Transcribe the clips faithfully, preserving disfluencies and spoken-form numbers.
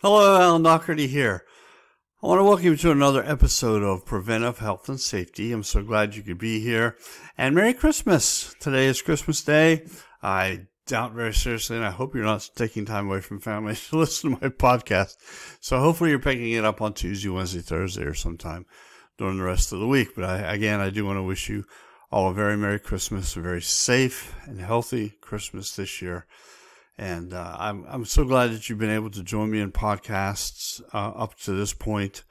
Hello, Alan Doherty here. I want to welcome you to another episode of Preventive Health and Safety. I'm so glad you could be here. And Merry Christmas. Today is Christmas Day. I doubt very seriously, and I hope you're not taking time away from family to listen to my podcast. So hopefully you're picking it up on Tuesday, Wednesday, Thursday, or sometime during the rest of the week. But I, again, I do want to wish you all a very Merry Christmas, a very safe and healthy Christmas this year. And uh, I'm I'm so glad that you've been able to join me in podcasts uh, up to this point.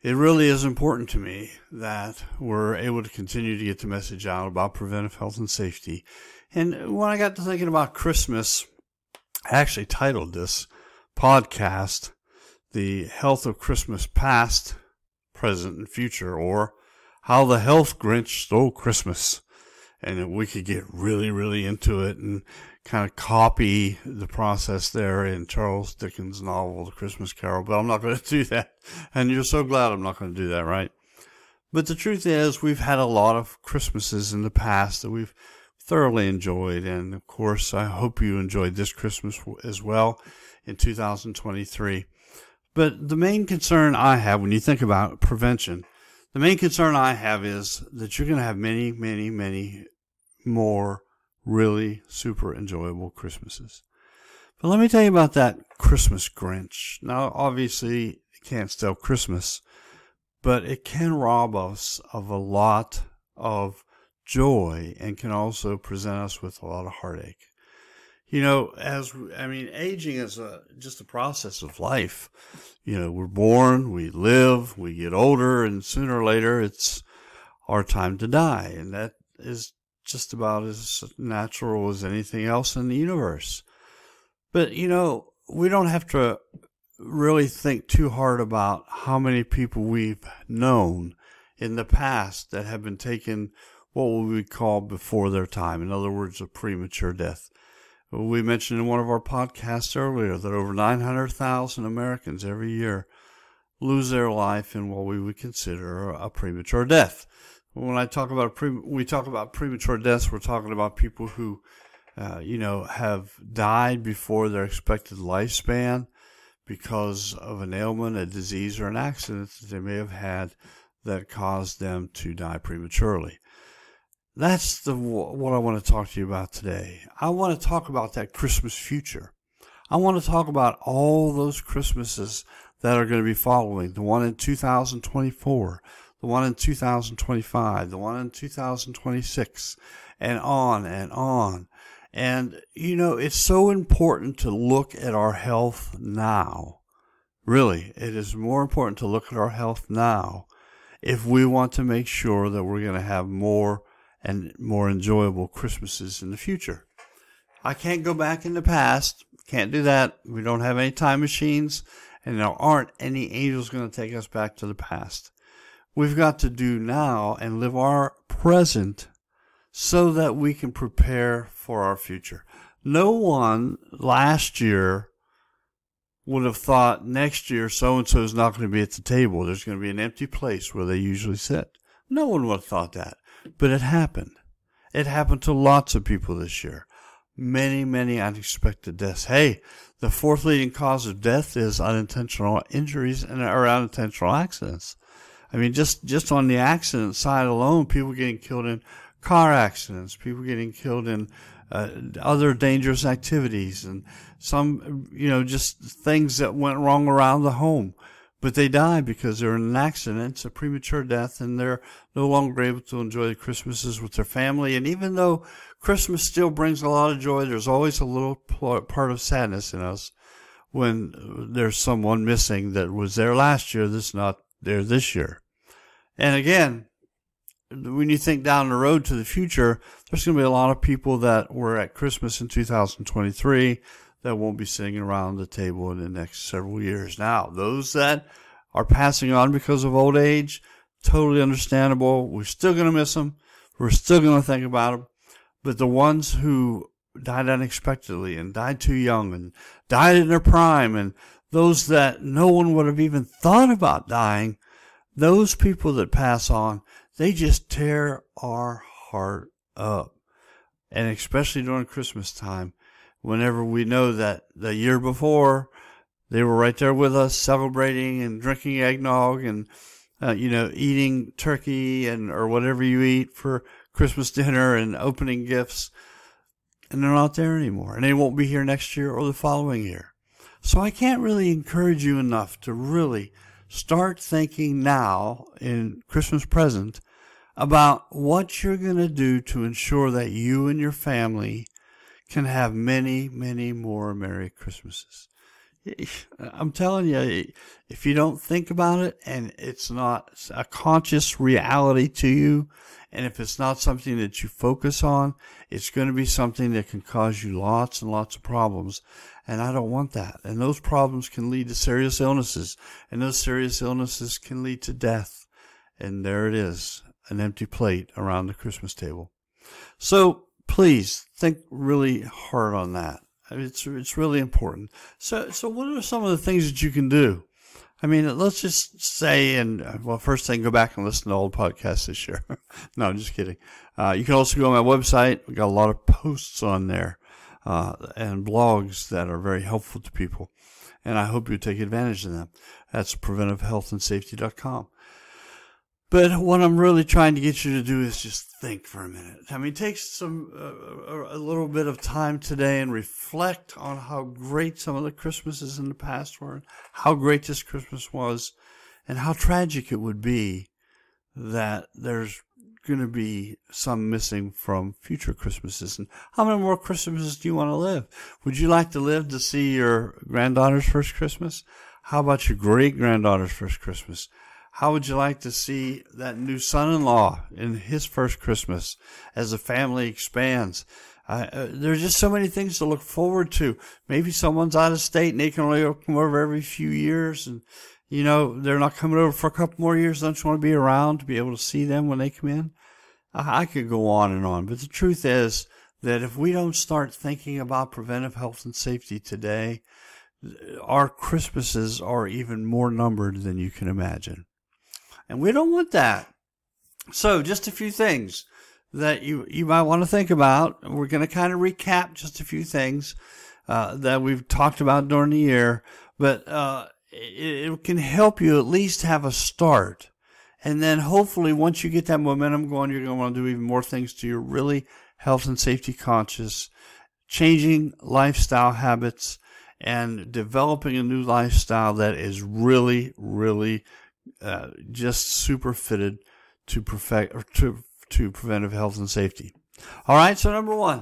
It really is important to me that we're able to continue to get the message out about preventive health and safety. And when I got to thinking about Christmas, I actually titled this podcast, The Health of Christmas Past, Present, and Future, or How the Health Grinch Stole Christmas. And we could get really, really into it and kind of copy the process there in Charles Dickens' novel, The Christmas Carol, but I'm not going to do that. And you're so glad I'm not going to do that, right? But the truth is, we've had a lot of Christmases in the past that we've thoroughly enjoyed. And of course, I hope you enjoyed this Christmas as well in two thousand twenty-three. But the main concern I have when you think about prevention, the main concern I have is that you're going to have many, many, many more really super enjoyable Christmases. But let me tell you about that Christmas Grinch. Now, obviously, it can't steal Christmas, but it can rob us of a lot of joy and can also present us with a lot of heartache. You know, as I mean, aging is a, just a process of life. You know, we're born, we live, we get older, and sooner or later, it's our time to die, and that is just about as natural as anything else in the universe. But, you know, we don't have to really think too hard about how many people we've known in the past that have been taken what we would call before their time. In other words, a premature death. We mentioned in one of our podcasts earlier that over nine hundred thousand Americans every year lose their life in what we would consider a premature death. When I talk about pre- we talk about premature deaths, we're talking about people who, uh, you know, have died before their expected lifespan because of an ailment, a disease, or an accident that they may have had that caused them to die prematurely. That's the what I want to talk to you about today. I want to talk about that Christmas future. I want to talk about all those Christmases that are going to be following, the one in two thousand twenty-four, the one in two thousand twenty-five, the one in two thousand twenty-six, and on and on. And, you know, it's so important to look at our health now. Really, it is more important to look at our health now if we want to make sure that we're going to have more and more enjoyable Christmases in the future. I can't go back in the past. Can't do that. We don't have any time machines, and there aren't any angels going to take us back to the past. We've got to do now and live our present so that we can prepare for our future. No one last year would have thought next year so-and-so is not going to be at the table. There's going to be an empty place where they usually sit. No one would have thought that. But it happened. It happened to lots of people this year. Many, many unexpected deaths. Hey, the fourth leading cause of death is unintentional injuries and or unintentional accidents. I mean, just, just on the accident side alone, people getting killed in car accidents, people getting killed in uh, other dangerous activities, and some, you know, just things that went wrong around the home. But they die because they're in an accident. It's a premature death, and they're no longer able to enjoy the Christmases with their family. And even though Christmas still brings a lot of joy, there's always a little part of sadness in us when there's someone missing that was there last year that's not there this year. And again, when you think down the road to the future, there's going to be a lot of people that were at Christmas in two thousand twenty-three that won't be sitting around the table in the next several years. Now, those that are passing on because of old age, totally understandable. We're still going to miss them. We're still going to think about them. But the ones who died unexpectedly and died too young and died in their prime, and those that no one would have even thought about dying, those people that pass on, they just tear our heart up. And especially during Christmas time, whenever we know that the year before They were right there with us, celebrating and drinking eggnog and, uh, you know, eating turkey and or whatever you eat for Christmas dinner and opening gifts. And they're not there anymore. And they won't be here next year or the following year. So I can't really encourage you enough to really start thinking now in Christmas present about what you're going to do to ensure that you and your family can have many, many more Merry Christmases. I'm telling you, if you don't think about it and it's not a conscious reality to you, and if it's not something that you focus on, it's going to be something that can cause you lots and lots of problems. And I don't want that. And those problems can lead to serious illnesses. And those serious illnesses can lead to death. And there it is, an empty plate around the Christmas table. So please think really hard on that. It's it's really important. So so what are some of the things that you can do? I mean, let's just say, and well, first thing, go back and listen to old podcasts this year. No, I'm just kidding. Uh, you can also go on my website. We've got a lot of posts on there uh, and blogs that are very helpful to people, and I hope you take advantage of them. That's preventive health and safety dot com. But what I'm really trying to get you to do is just think for a minute. I mean, take some uh, a little bit of time today and reflect on how great some of the Christmases in the past were, how great this Christmas was, and how tragic it would be that there's going to be some missing from future Christmases. And how many more Christmases do you want to live? Would you like to live to see your granddaughter's first Christmas? How about your great-granddaughter's first Christmas? How would you like to see that new son-in-law in his first Christmas as the family expands? Uh, uh, there's just so many things to look forward to. Maybe someone's out of state and they can only come over every few years, and you know they're not coming over for a couple more years. Don't you want to be around to be able to see them when they come in? I, I could go on and on, but the truth is that if we don't start thinking about preventive health and safety today, our Christmases are even more numbered than you can imagine. And we don't want that. So just a few things that you, you might want to think about. We're going to kind of recap just a few things uh, that we've talked about during the year. But uh, it, it can help you at least have a start. And then hopefully once you get that momentum going, you're going to want to do even more things to your really health and safety conscious, changing lifestyle habits, and developing a new lifestyle that is really, really Uh, just super fitted to perfect or to to preventive health and safety. All right, so number one,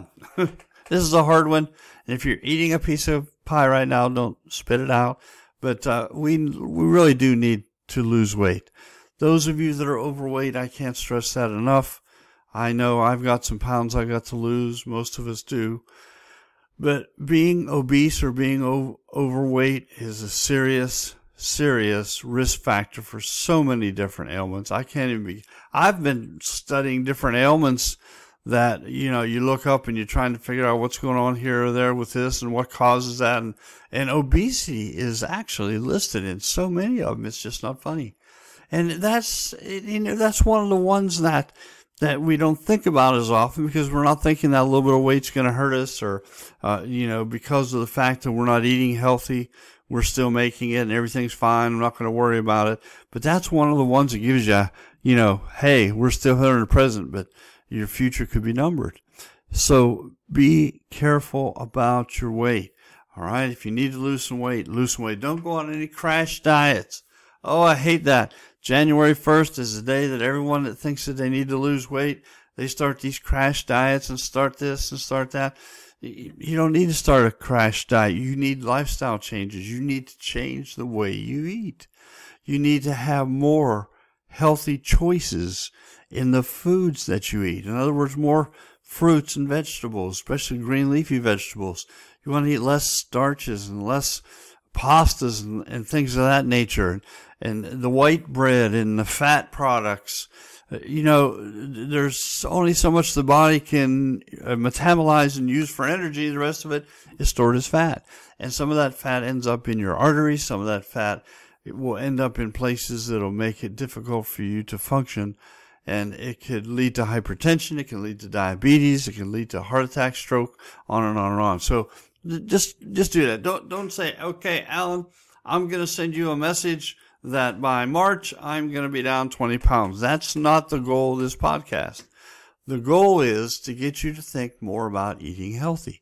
this is a hard one. And if you're eating a piece of pie right now, don't spit it out. But uh, we we really do need to lose weight. Those of you that are overweight, I can't stress that enough. I know I've got some pounds I got to lose. Most of us do. But being obese or being o- overweight is a serious serious risk factor for so many different ailments. I can't even be, I've been studying different ailments that, you know, you look up and you're trying to figure out what's going on here or there with this and what causes that. And, and obesity is actually listed in so many of them. It's just not funny. And that's, you know, that's one of the ones that, that we don't think about as often because we're not thinking that a little bit of weight's going to hurt us or, uh, you know, because of the fact that we're not eating healthy, we're still making it and everything's fine. I'm not going to worry about it. But that's one of the ones that gives you, you know, hey, we're still here in the present, but your future could be numbered. So be careful about your weight. All right. If you need to lose some weight, lose some weight. Don't go on any crash diets. Oh, I hate that. January first is the day that everyone that thinks that they need to lose weight, they start these crash diets and start this and start that. You don't need to start a crash diet. You need lifestyle changes. You need to change the way you eat. You need to have more healthy choices in the foods that you eat. In other words, more fruits and vegetables, especially green leafy vegetables. You want to eat less starches and less pastas and, and things of that nature. And, and the white bread and the fat products. You know, there's only so much the body can metabolize and use for energy. The rest of it is stored as fat. And some of that fat ends up in your arteries. Some of that fat will end up in places that will make it difficult for you to function. And it could lead to hypertension. It can lead to diabetes. It can lead to heart attack, stroke, on and on and on. So Just just do that. Don't don't say, okay, Alan, I'm going to send you a message that by March I'm going to be down twenty pounds. That's not the goal of this podcast. The goal is to get you to think more about eating healthy.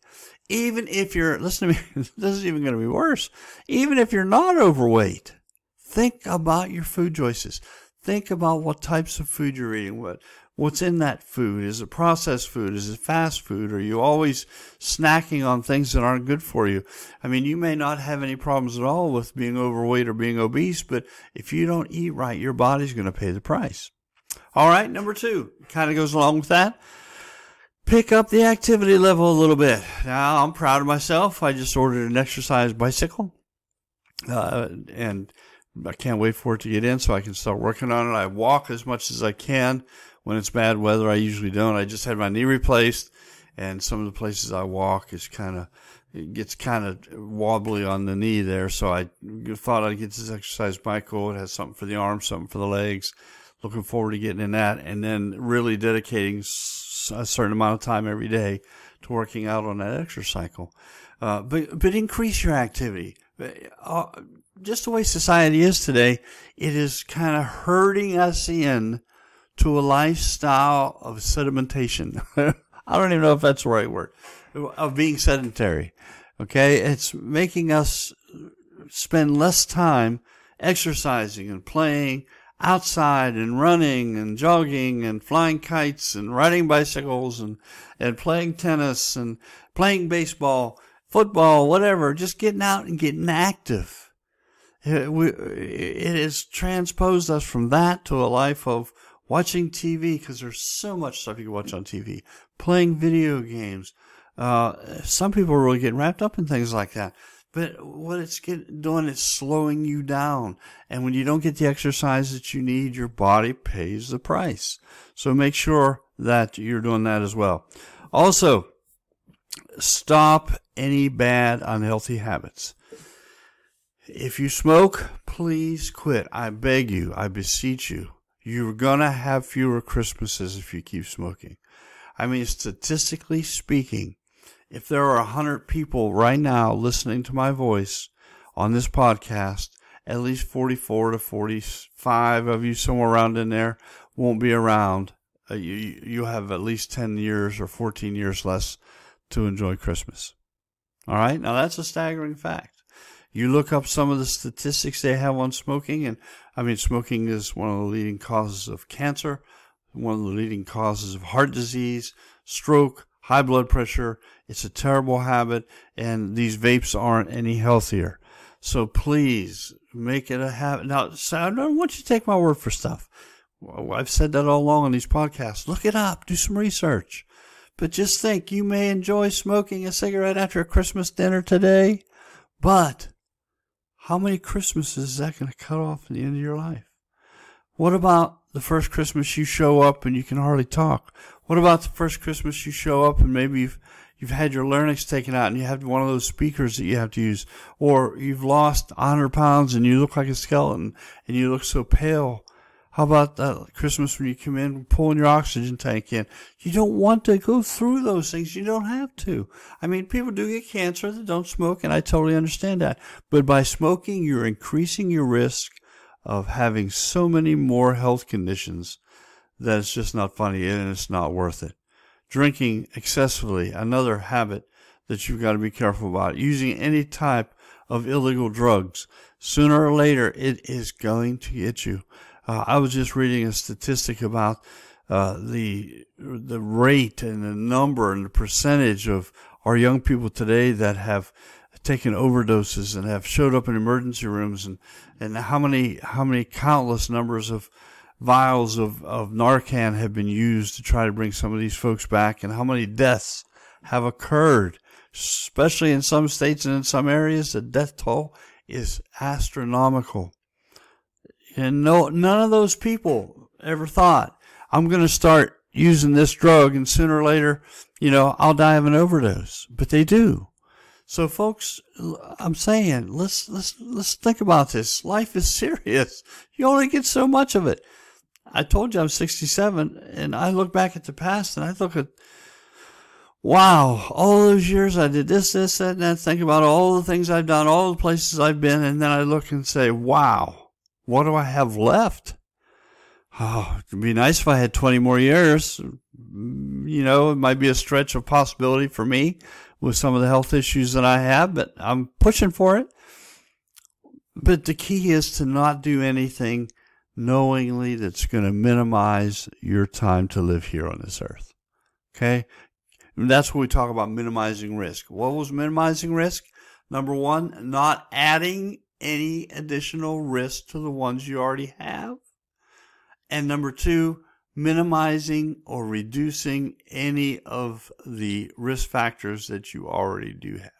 Even if you're, listen to me, this is even going to be worse. Even if you're not overweight, think about your food choices. Think about what types of food you're eating, what what's in that food. Is it processed food? Is it fast food? Are you always snacking on things that aren't good for you? I mean, you may not have any problems at all with being overweight or being obese, but if you don't eat right, your body's going to pay the price. All right, number two, kind of goes along with that. Pick up the activity level a little bit. Now, I'm proud of myself. I just ordered an exercise bicycle, uh, and I can't wait for it to get in so I can start working on it. I walk as much as I can. When it's bad weather, I usually don't. I just had my knee replaced, and some of the places I walk is kind of, it gets kind of wobbly on the knee there. So I thought I'd get this exercise bicycle. It has something for the arms, something for the legs. Looking forward to getting in that, and then really dedicating a certain amount of time every day to working out on that exercycle. Uh, but, but increase your activity. Uh, just the way society is today, it is kind of herding us in to a lifestyle of sedimentation. I don't even know if that's the right word, of being sedentary. Okay. It's making us spend less time exercising and playing outside and running and jogging and flying kites and riding bicycles and, and playing tennis and playing baseball, football, whatever, just getting out and getting active. It, we, it has transposed us from that to a life of watching T V, because there's so much stuff you can watch on T V, playing video games. Uh, some people really get wrapped up in things like that. But what it's get, doing is slowing you down. And when you don't get the exercise that you need, your body pays the price. So make sure that you're doing that as well. Also, stop any bad, unhealthy habits. If you smoke, please quit. I beg you. I beseech you. You're going to have fewer Christmases if you keep smoking. I mean, statistically speaking, if there are one hundred people right now listening to my voice on this podcast, at least forty-four to forty-five of you, somewhere around in there, won't be around. Uh, you, you have at least ten years or fourteen years less to enjoy Christmas. All right? Now, that's a staggering fact. You look up some of the statistics they have on smoking, and, I mean, smoking is one of the leading causes of cancer, one of the leading causes of heart disease, stroke, high blood pressure. It's a terrible habit, and these vapes aren't any healthier. So please make it a habit. Now, I don't want you to take my word for stuff. I've said that all along on these podcasts. Look it up. Do some research. But just think, you may enjoy smoking a cigarette after a Christmas dinner today, but how many Christmases is that going to cut off at the end of your life? What about the first Christmas you show up and you can hardly talk? What about the first Christmas you show up and maybe you've you've had your larynx taken out and you have one of those speakers that you have to use, or you've lost one hundred pounds and you look like a skeleton and you look so pale? How about that Christmas when you come in pulling your oxygen tank in? You don't want to go through those things. You don't have to. I mean, people do get cancer that don't smoke, and I totally understand that. But by smoking, you're increasing your risk of having so many more health conditions that it's just not funny and it's not worth it. Drinking excessively, another habit that you've got to be careful about. Using any type of illegal drugs, sooner or later, it is going to get you. Uh, I was just reading a statistic about uh, the the rate and the number and the percentage of our young people today that have taken overdoses and have showed up in emergency rooms, and, and how many how many countless numbers of vials of, of Narcan have been used to try to bring some of these folks back, and how many deaths have occurred, especially in some states and in some areas. The death toll is astronomical. And no, none of those people ever thought, I'm going to start using this drug and sooner or later, you know, I'll die of an overdose. But they do. So folks, I'm saying, let's, let's, let's think about this. Life is serious. You only get so much of it. I told you I'm sixty-seven, and I look back at the past and I look at wow, all those years I did this, this, that, and that. Think about all the things I've done, all the places I've been. And then I look and say, wow, what do I have left? Oh, it'd be nice if I had twenty more years. You know, it might be a stretch of possibility for me with some of the health issues that I have, but I'm pushing for it. But the key is to not do anything knowingly that's going to minimize your time to live here on this earth. Okay? That's what we talk about, minimizing risk. What was minimizing risk? Number one, not adding any additional risk to the ones you already have. And number two, minimizing or reducing any of the risk factors that you already do have.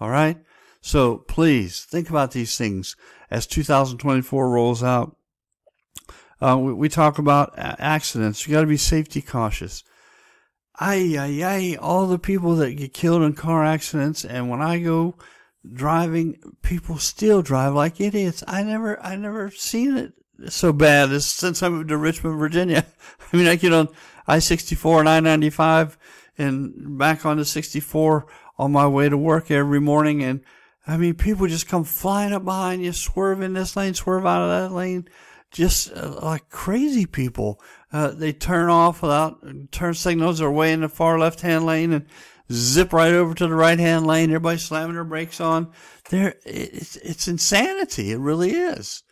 All right? So please think about these things as two thousand twenty-four rolls out. Uh, we, we talk about accidents. You got to be safety cautious. Ay, ay, ay, all the people that get killed in car accidents. And when I go driving, people still drive like idiots. I never, I never seen it so bad as since I moved to Richmond, Virginia. I mean, I get on I sixty-four and I ninety-five and back onto sixty-four on my way to work every morning. And I mean, people just come flying up behind you, swerve in this lane, swerve out of that lane, just uh, like crazy people. Uh, they turn off without turn signals. They're way in the far left-hand lane and zip right over to the right-hand lane. Everybody slamming their brakes on. There, it's, it's insanity. It really is.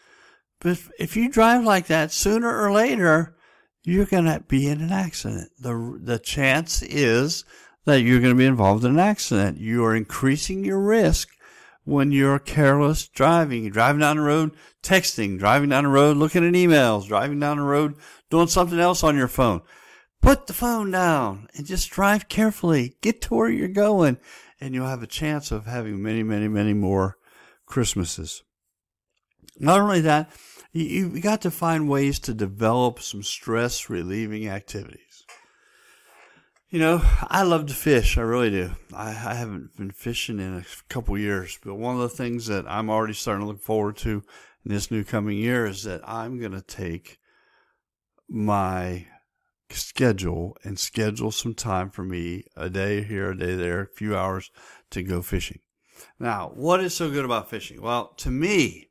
But if, if you drive like that, sooner or later, you're going to be in an accident. The the chance is that you're going to be involved in an accident. You are increasing your risk when you're careless driving, driving down the road, texting, driving down the road, looking at emails, driving down the road, doing something else on your phone. Put the phone down and just drive carefully. Get to where you're going, and you'll have a chance of having many, many, many more Christmases. Not only that, you've got to find ways to develop some stress-relieving activities. You know, I love to fish. I really do. I, I haven't been fishing in a couple years, but one of the things that I'm already starting to look forward to in this new coming year is that I'm going to take my schedule and schedule some time for me, a day here, a day there, a few hours to go fishing. Now, what is so good about fishing? Well, to me,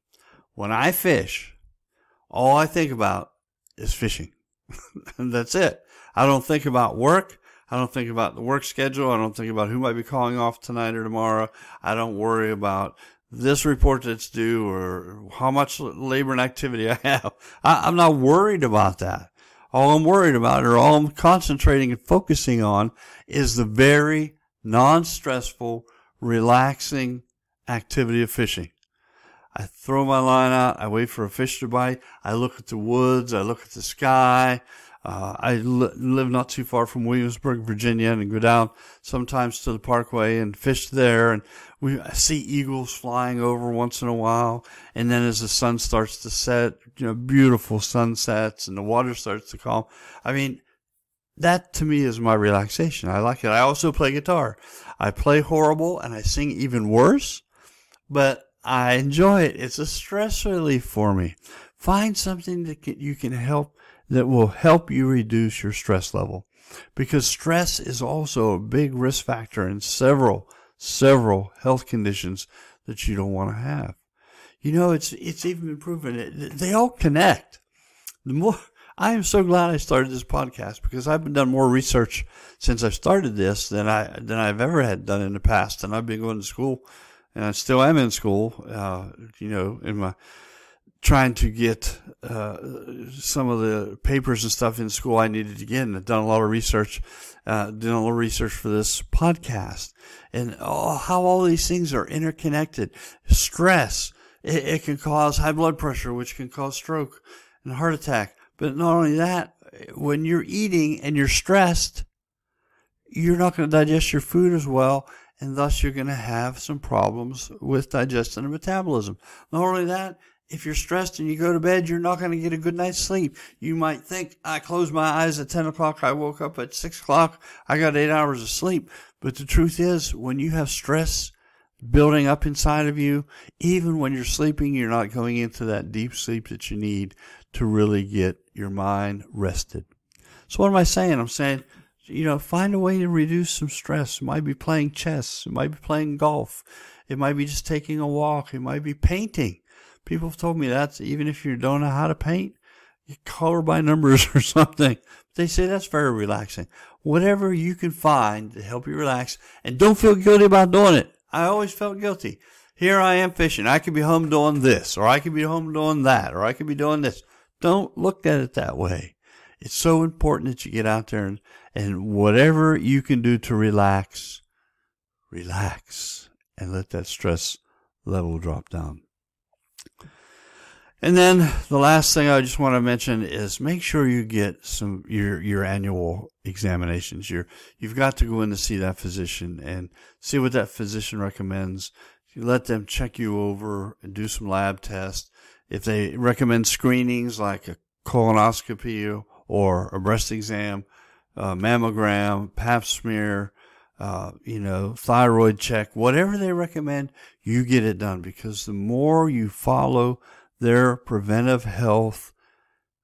when I fish, all I think about is fishing. And that's it. I don't think about work. I don't think about the work schedule. I don't think about who might be calling off tonight or tomorrow. I don't worry about this report that's due or how much labor and activity I have. I, I'm not worried about that. All I'm worried about or all I'm concentrating and focusing on is the very non-stressful, relaxing activity of fishing. I throw my line out. I wait for a fish to bite. I look at the woods. I look at the sky. Uh, I li- live not too far from Williamsburg, Virginia, and go down sometimes to the parkway and fish there. And we I see eagles flying over once in a while. And then as the sun starts to set, you know, beautiful sunsets and the water starts to calm. I mean, that to me is my relaxation. I like it. I also play guitar. I play horrible and I sing even worse, but I enjoy it. It's a stress relief for me. Find something that can, you can help, that will help you reduce your stress level, because stress is also a big risk factor in several, several health conditions that you don't want to have. You know, it's, it's even been proven. It, they all connect. The more, I am so glad I started this podcast, because I've done more research since I've started this than I, than I've ever had done in the past. And I've been going to school, and I still am in school, uh, you know, in my trying to get uh, some of the papers and stuff in school I needed to get. And I've done a lot of research, uh, done a lot of research for this podcast, and oh, how all these things are interconnected. Stress, it, it can cause high blood pressure, which can cause stroke and heart attack. But not only that, when you're eating and you're stressed, you're not going to digest your food as well. And thus you're going to have some problems with digestion and metabolism. Not only that, if you're stressed and you go to bed, you're not going to get a good night's sleep. You might think, I closed my eyes at ten o'clock. I woke up at six o'clock. I got eight hours of sleep. But the truth is, when you have stress building up inside of you, even when you're sleeping, you're not going into that deep sleep that you need to really get your mind rested. So what am I saying? I'm saying, you know, find a way to reduce some stress. It might be playing chess. It might be playing golf. It might be just taking a walk. It might be painting. People have told me that's, even if you don't know how to paint, you color by numbers or something. They say that's very relaxing. Whatever you can find to help you relax, and don't feel guilty about doing it. I always felt guilty. Here I am fishing. I could be home doing this, or I could be home doing that, or I could be doing this. Don't look at it that way. It's so important that you get out there and, and whatever you can do to relax, relax and let that stress level drop down. And then the last thing I just want to mention is make sure you get some, your, your annual examinations. You're, you've got to go in to see that physician and see what that physician recommends. You let them check you over and do some lab tests. If they recommend screenings like a colonoscopy or a breast exam, uh, mammogram, pap smear, uh, you know, thyroid check, whatever they recommend, you get it done, because the more you follow their preventive health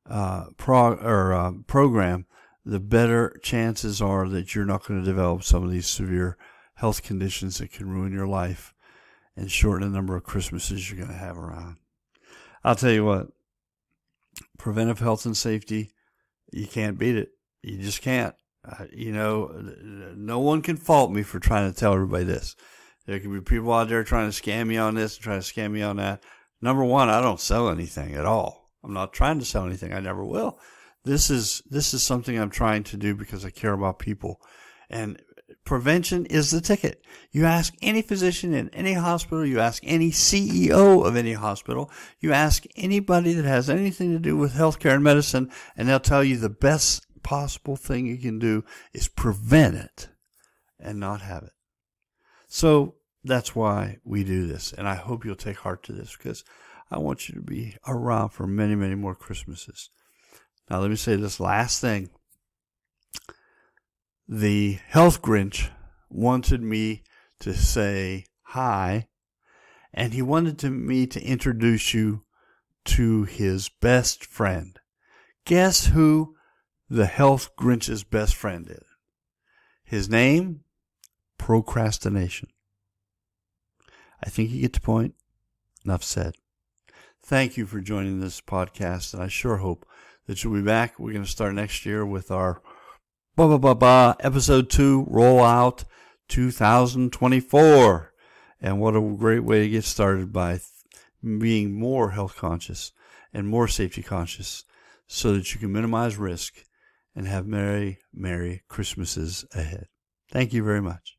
uh, prog- or, uh, program, the better chances are that you're not going to develop some of these severe health conditions that can ruin your life and shorten the number of Christmases you're going to have around. I'll tell you what, preventive health and safety, you can't beat it. You just can't. Uh, you know, no one can fault me for trying to tell everybody this. There can be people out there trying to scam me on this and trying to scam me on that. Number one, I don't sell anything at all. I'm not trying to sell anything. I never will. This is this is something I'm trying to do because I care about people. And prevention is the ticket. You ask any physician in any hospital, you ask any C E O of any hospital, you ask anybody that has anything to do with healthcare and medicine, and they'll tell you the best possible thing you can do is prevent it and not have it. So that's why we do this, and I hope you'll take heart to this, because I want you to be around for many, many more Christmases. Now, let me say this last thing. The health Grinch wanted me to say hi, and he wanted to, me to introduce you to his best friend. Guess who the health Grinch's best friend is? His name? Procrastination. I think you get the point. Enough said. Thank you for joining this podcast, and I sure hope that you'll be back. We're going to start next year with our Ba ba ba ba episode two rollout two thousand twenty-four, and what a great way to get started by th- being more health conscious and more safety conscious, so that you can minimize risk and have merry, merry Christmases ahead. Thank you very much.